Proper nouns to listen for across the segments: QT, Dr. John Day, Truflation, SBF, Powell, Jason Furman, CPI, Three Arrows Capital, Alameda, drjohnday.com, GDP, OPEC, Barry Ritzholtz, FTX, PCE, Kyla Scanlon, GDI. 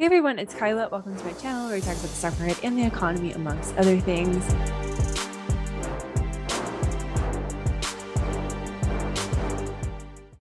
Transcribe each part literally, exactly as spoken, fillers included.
Hey everyone, it's Kyla. Welcome to my channel where we talk about the stock market and the economy, amongst other things.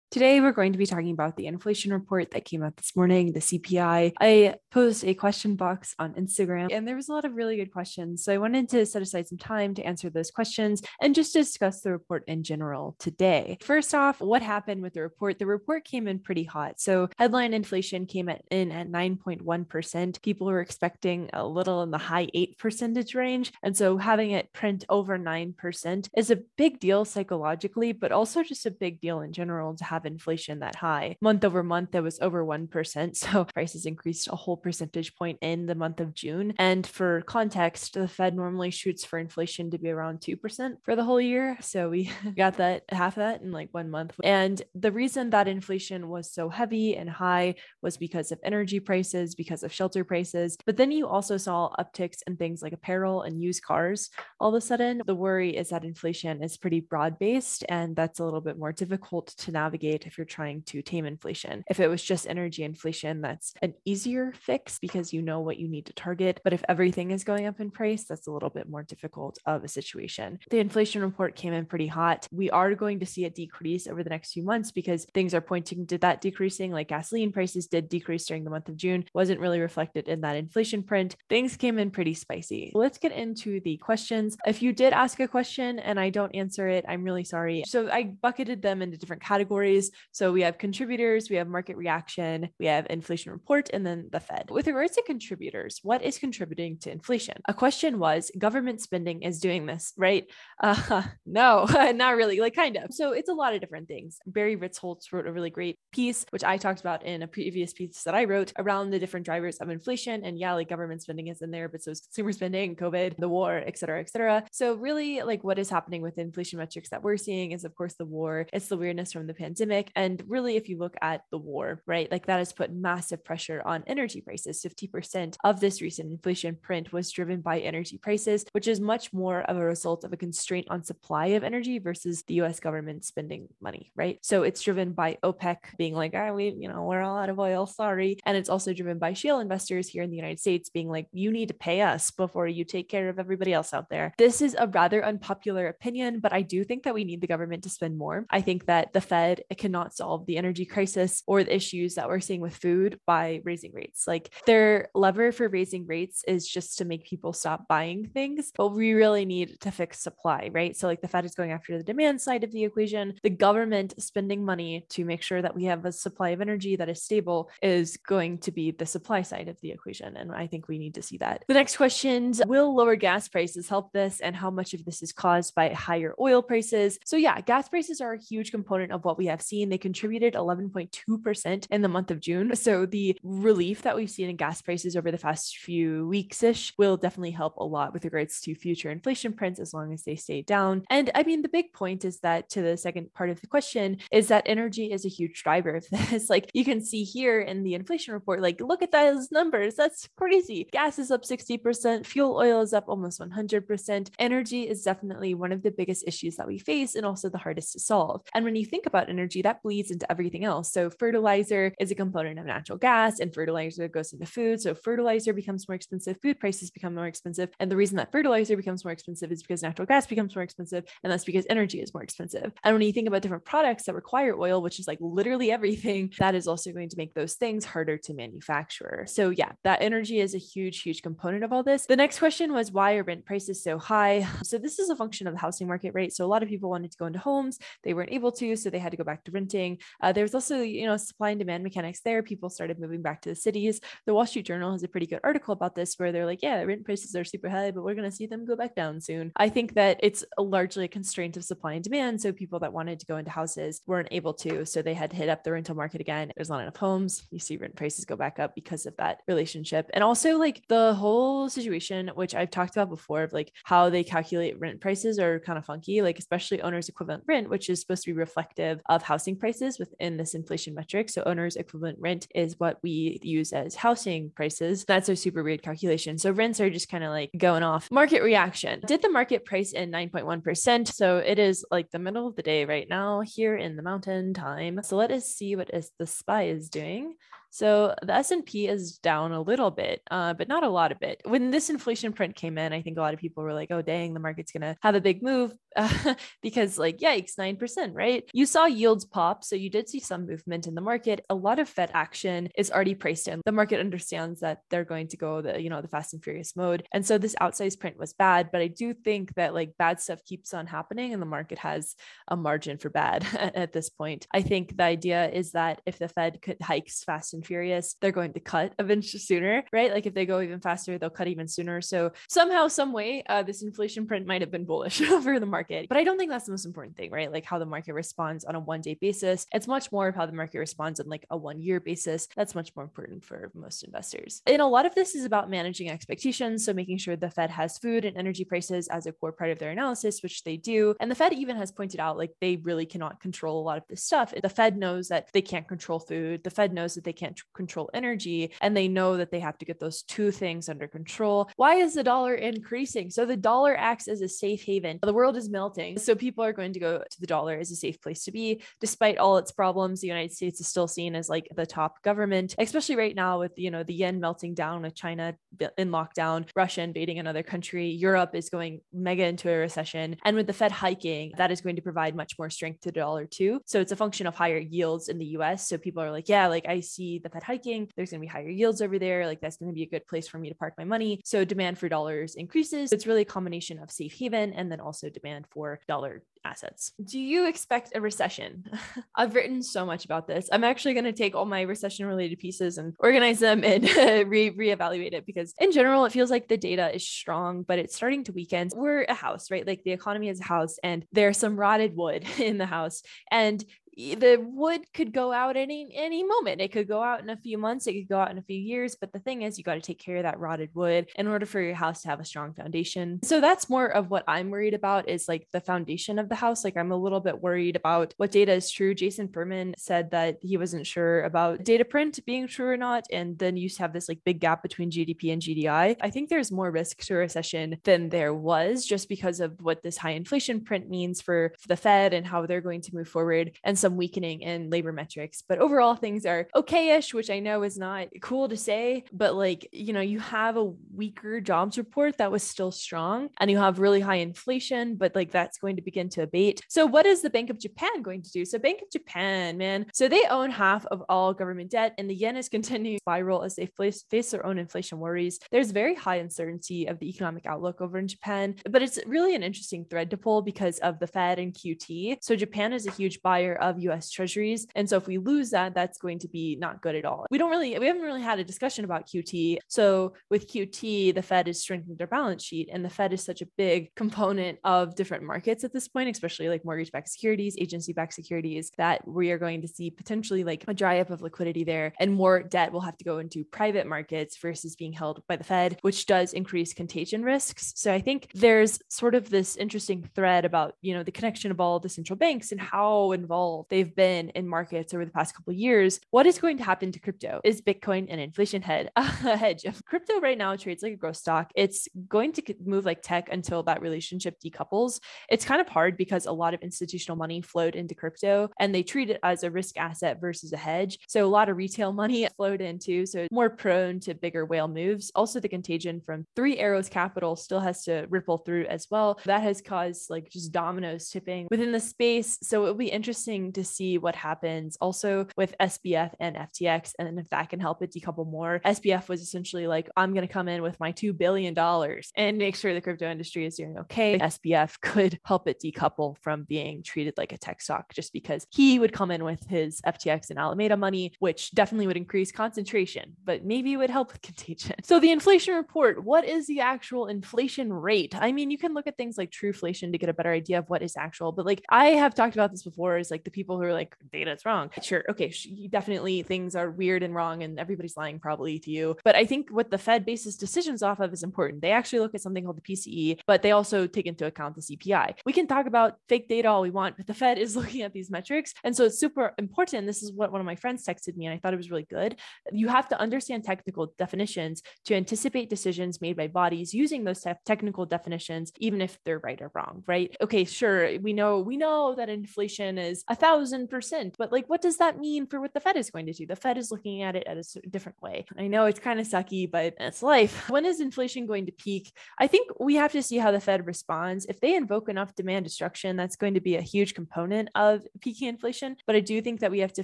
Today, we're going to be talking about the inflation report that came out this morning, the C P I. I posed a question box on Instagram, and there was a lot of really good questions. So I wanted to set aside some time to answer those questions and just discuss the report in general today. First off, what happened with the report? The report came in pretty hot. So headline inflation came in at nine point one percent. People were expecting a little in the high eight percentage range. And so having it print over nine percent is a big deal psychologically, but also just a big deal in general to have inflation that high. Month over month, that was over one percent. So prices increased a whole percentage point in the month of June. And for context, the Fed normally shoots for inflation to be around two percent for the whole year. So we got that half that in like one month. And the reason that inflation was so heavy and high was because of energy prices, because of shelter prices. But then you also saw upticks in things like apparel and used cars. All of a sudden, the worry is that inflation is pretty broad-based, and that's a little bit more difficult to navigate if you're trying to tame inflation. If it was just energy inflation, that's an easier fix because you know what you need to target. But if everything is going up in price, that's a little bit more difficult of a situation. The inflation report came in pretty hot. We are going to see a decrease over the next few months because things are pointing to that decreasing, like gasoline prices did decrease during the month of June, wasn't really reflected in that inflation print. Things came in pretty spicy. Let's get into the questions. If you did ask a question and I don't answer it, I'm really sorry. So I bucketed them into different categories. So we have contributors, we have market reaction, we have inflation report, and then the Fed. With regards to contributors, what is contributing to inflation? A question was, government spending is doing this, right? Uh, no, not really, like kind of. So it's a lot of different things. Barry Ritzholtz wrote a really great piece, which I talked about in a previous piece that I wrote around the different drivers of inflation. And yeah, like government spending is in there, but so is consumer spending, COVID, the war, et cetera, et cetera. So really like what is happening with inflation metrics that we're seeing is of course the war. It's the weirdness from the pandemic. And really, if you look at the war, right, like that has put massive pressure on energy prices. fifty percent of this recent inflation print was driven by energy prices, which is much more of a result of a constraint on supply of energy versus the U S government spending money, right? So it's driven by OPEC being like, ah, we, you know, we're all out of oil, sorry. And it's also driven by shale investors here in the United States being like, you need to pay us before you take care of everybody else out there. This is a rather unpopular opinion, but I do think that we need the government to spend more. I think that the Fed cannot solve the energy crisis or the issues that we're seeing with food by raising rates. Like their lever for raising rates is just to make people stop buying things, but we really need to fix supply, right? So like the Fed is going after the demand side of the equation, the government spending money to make sure that we have a supply of energy that is stable is going to be the supply side of the equation. And I think we need to see that. The next questions, will lower gas prices help this? And how much of this is caused by higher oil prices? So yeah, gas prices are a huge component of what we have seen. They contributed eleven point two percent in the month of June. So the relief that we've seen in gas prices over the past few weeks-ish will definitely help a lot with regards to future inflation prints as long as they stay down. And I mean, the big point is that to the second part of the question is that energy is a huge driver of this. Like you can see here in the inflation report, like look at those numbers. That's crazy. Gas is up sixty percent. Fuel oil is up almost one hundred percent. Energy is definitely one of the biggest issues that we face and also the hardest to solve. And when you think about energy, that bleeds into everything else. So fertilizer is a component of natural gas and fertilizer goes into food. So fertilizer becomes more expensive, food prices become more expensive. And the reason that fertilizer becomes more expensive is because natural gas becomes more expensive. And that's because energy is more expensive. And when you think about different products that require oil, which is like literally everything, that is also going to make those things harder to manufacture. So yeah, that energy is a huge, huge component of all this. The next question was, why are rent prices so high? So this is a function of the housing market, right? So a lot of people wanted to go into homes, they weren't able to, so they had to go back to renting. Uh, there's also, you know, supply and demand mechanics there. People started moving back to the cities. The Wall Street Journal has a pretty good article about this where they're like, yeah, rent prices are super high, but we're going to see them go back down soon. I think that it's a largely a constraint of supply and demand. So people that wanted to go into houses weren't able to, so they had to hit up the rental market again. There's not enough homes. You see rent prices go back up because of that relationship. And also like the whole situation, which I've talked about before, of like how they calculate rent prices are kind of funky, like especially owner's equivalent rent, which is supposed to be reflective of housing prices within this inflation metric. So owner's equivalent rent is what we use as housing prices. That's a super weird calculation. So rents are just kind of like going off. Market reaction. Did the market price in nine point one percent? So it is like the middle of the day right now here in the mountain time. So let us see what is the S P Y is doing. So the S and P is down a little bit, uh, but not a lot of it. When this inflation print came in, I think a lot of people were like, oh, dang, the market's going to have a big move uh, because like, yikes, nine percent, right? You saw yields pop. So you did see some movement in the market. A lot of Fed action is already priced in. The market understands that they're going to go the, you know, the fast and furious mode. And so this outsized print was bad, but I do think that like bad stuff keeps on happening and the market has a margin for bad at this point. I think the idea is that if the Fed could hikes fast and furious, they're going to cut eventually sooner, right? Like if they go even faster, they'll cut even sooner. So somehow, some way, uh, this inflation print might have been bullish for the market, but I don't think that's the most important thing, right? Like how the market responds on a one-day basis. It's much more of how the market responds on like a one-year basis. That's much more important for most investors. And a lot of this is about managing expectations. So making sure the Fed has food and energy prices as a core part of their analysis, which they do. And the Fed even has pointed out like they really cannot control a lot of this stuff. The Fed knows that they can't control food. The Fed knows that they can't control energy, and they know that they have to get those two things under control. Why is the dollar increasing? So the dollar acts as a safe haven. The world is melting, so people are going to go to the dollar as a safe place to be. Despite all its problems, the United States is still seen as like the top government, especially right now with, you know, the yen melting down with China in lockdown, Russia invading another country, Europe is going mega into a recession. And with the Fed hiking, that is going to provide much more strength to the dollar too. So it's a function of higher yields in the U S. So people are like, yeah, like I see the Fed hiking, there's going to be higher yields over there. Like that's going to be a good place for me to park my money. So demand for dollars increases. It's really a combination of safe haven and then also demand for dollar assets. Do you expect a recession? I've written so much about this. I'm actually going to take all my recession related pieces and organize them and re reevaluate it, because in general, it feels like the data is strong, but it's starting to weaken. We're a house, right? Like the economy is a house and there's some rotted wood in the house, and the wood could go out any any moment. It could go out in a few months. It could go out in a few years. But the thing is, you got to take care of that rotted wood in order for your house to have a strong foundation. So that's more of what I'm worried about, is like the foundation of the house. Like I'm a little bit worried about what data is true. Jason Furman said that he wasn't sure about data print being true or not. And then you have this like big gap between G D P and G D I. I think there's more risk to a recession than there was, just because of what this high inflation print means for the Fed and how they're going to move forward. And so some weakening in labor metrics, but overall things are okay-ish, which I know is not cool to say, but like, you know, you have a weaker jobs report that was still strong, and you have really high inflation, but like that's going to begin to abate. So what is the Bank of Japan going to do? So Bank of Japan, man, so they own half of all government debt, and the yen is continuing to spiral as they face their own inflation worries. There's very high uncertainty of the economic outlook over in Japan, but it's really an interesting thread to pull because of the Fed and Q T. So Japan is a huge buyer of U S treasuries. And so if we lose that, that's going to be not good at all. We don't really, we haven't really had a discussion about Q T. So with Q T, the Fed is strengthening their balance sheet, and the Fed is such a big component of different markets at this point, especially like mortgage-backed securities, agency-backed securities, that we are going to see potentially like a dry up of liquidity there, and more debt will have to go into private markets versus being held by the Fed, which does increase contagion risks. So I think there's sort of this interesting thread about, you know, the connection of all the central banks and how involved they've been in markets over the past couple of years. What is going to happen to crypto? Is Bitcoin an inflation hedge? hedge? Crypto right now trades like a growth stock. It's going to move like tech until that relationship decouples. It's kind of hard because a lot of institutional money flowed into crypto and they treat it as a risk asset versus a hedge. So a lot of retail money flowed into, so more prone to bigger whale moves. Also the contagion from Three Arrows Capital still has to ripple through as well. That has caused like just dominoes tipping within the space. So it'll be interesting to see what happens also with S B F and F T X, and if that can help it decouple more. S B F was essentially like, I'm going to come in with my two billion dollars and make sure the crypto industry is doing okay. S B F could help it decouple from being treated like a tech stock, just because he would come in with his F T X and Alameda money, which definitely would increase concentration, but maybe it would help with contagion. So the inflation report, what is the actual inflation rate? I mean, you can look at things like Truflation to get a better idea of what is actual, but like I have talked about this before, is like the people People who are like, data's wrong. Sure. Okay. Definitely things are weird and wrong and everybody's lying probably to you. But I think what the Fed basis decisions off of is important. They actually look at something called the P C E, but they also take into account the C P I. We can talk about fake data all we want, but the Fed is looking at these metrics. And so it's super important. This is what one of my friends texted me, and I thought it was really good. You have to understand technical definitions to anticipate decisions made by bodies using those te- technical definitions, even if they're right or wrong, right? Okay, sure. We know, we know that inflation is a thousand percent, but like, what does that mean for what the Fed is going to do? The Fed is looking at it at a different way. I know it's kind of sucky, but it's life. When is inflation going to peak? I think we have to see how the Fed responds. If they invoke enough demand destruction, that's going to be a huge component of peaking inflation. But I do think that we have to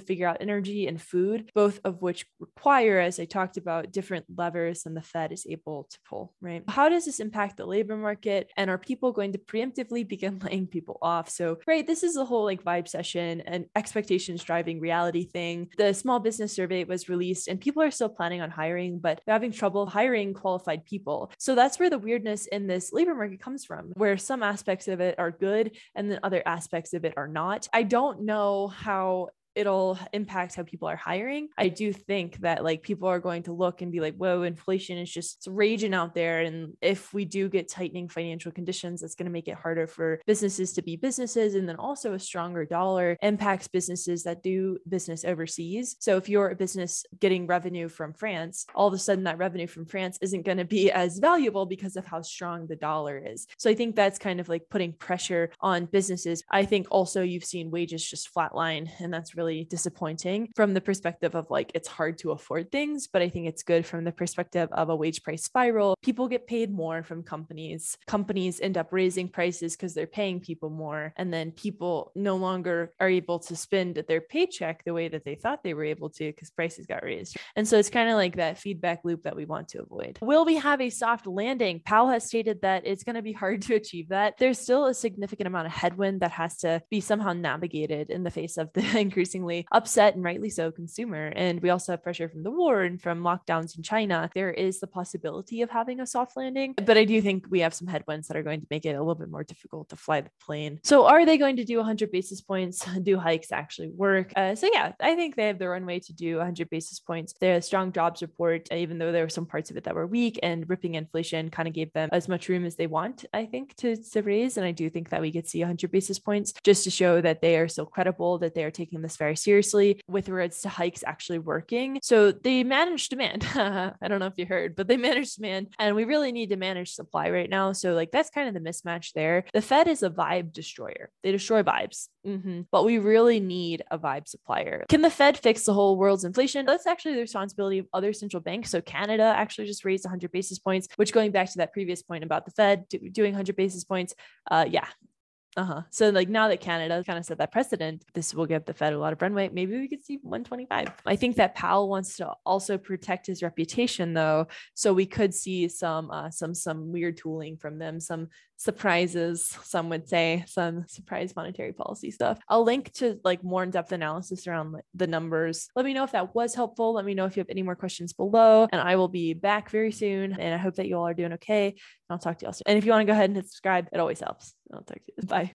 figure out energy and food, both of which require, as I talked about, different levers than the Fed is able to pull, right? How does this impact the labor market? And are people going to preemptively begin laying people off? So, right, this is a whole like vibe session and expectations driving reality thing. The small business survey was released and people are still planning on hiring, but they're having trouble hiring qualified people. So that's where the weirdness in this labor market comes from, where some aspects of it are good and then other aspects of it are not. I don't know how it'll impact how people are hiring. I do think that like people are going to look and be like, whoa, inflation is just raging out there. And if we do get tightening financial conditions, that's going to make it harder for businesses to be businesses. And then also a stronger dollar impacts businesses that do business overseas. So if you're a business getting revenue from France, all of a sudden that revenue from France isn't going to be as valuable because of how strong the dollar is. So I think that's kind of like putting pressure on businesses. I think also you've seen wages just flatline, and that's really really disappointing from the perspective of like, it's hard to afford things, but I think it's good from the perspective of a wage price spiral. People get paid more from companies. Companies end up raising prices because they're paying people more. And then people no longer are able to spend their paycheck the way that they thought they were able to because prices got raised. And so it's kind of like that feedback loop that we want to avoid. Will we have a soft landing? Powell has stated that it's going to be hard to achieve that. There's still a significant amount of headwind that has to be somehow navigated in the face of the increase upset and rightly so consumer. And we also have pressure from the war and from lockdowns in China. There is the possibility of having a soft landing, but I do think we have some headwinds that are going to make it a little bit more difficult to fly the plane. So are they going to do one hundred basis points? Do hikes actually work? Uh, so yeah, I think they have the runway to do one hundred basis points. Their strong jobs report, even though there were some parts of it that were weak and ripping inflation kind of gave them as much room as they want, I think, to, to raise. And I do think that we could see one hundred basis points just to show that they are still credible, that they are taking this very seriously with regards to hikes actually working. So they manage demand. I don't know if you heard, but they manage demand, and we really need to manage supply right now. So like, that's kind of the mismatch there. The Fed is a vibe destroyer. They destroy vibes, mm-hmm. but we really need a vibe supplier. Can the Fed fix the whole world's inflation? That's actually the responsibility of other central banks. So Canada actually just raised one hundred basis points, which going back to that previous point about the Fed doing one hundred basis points. Uh, yeah. Uh-huh. So like now that Canada kind of set that precedent, this will give the Fed a lot of runway. Maybe we could see one twenty-five. I think that Powell wants to also protect his reputation though. So we could see some, uh, some, some weird tooling from them, some surprises, some would say, some surprise monetary policy stuff. I'll link to like more in-depth analysis around the numbers. Let me know if that was helpful. Let me know if you have any more questions below, and I will be back very soon. And I hope that you all are doing okay. I'll talk to you all soon. And if you want to go ahead and hit subscribe, it always helps. I'll talk to you. Bye.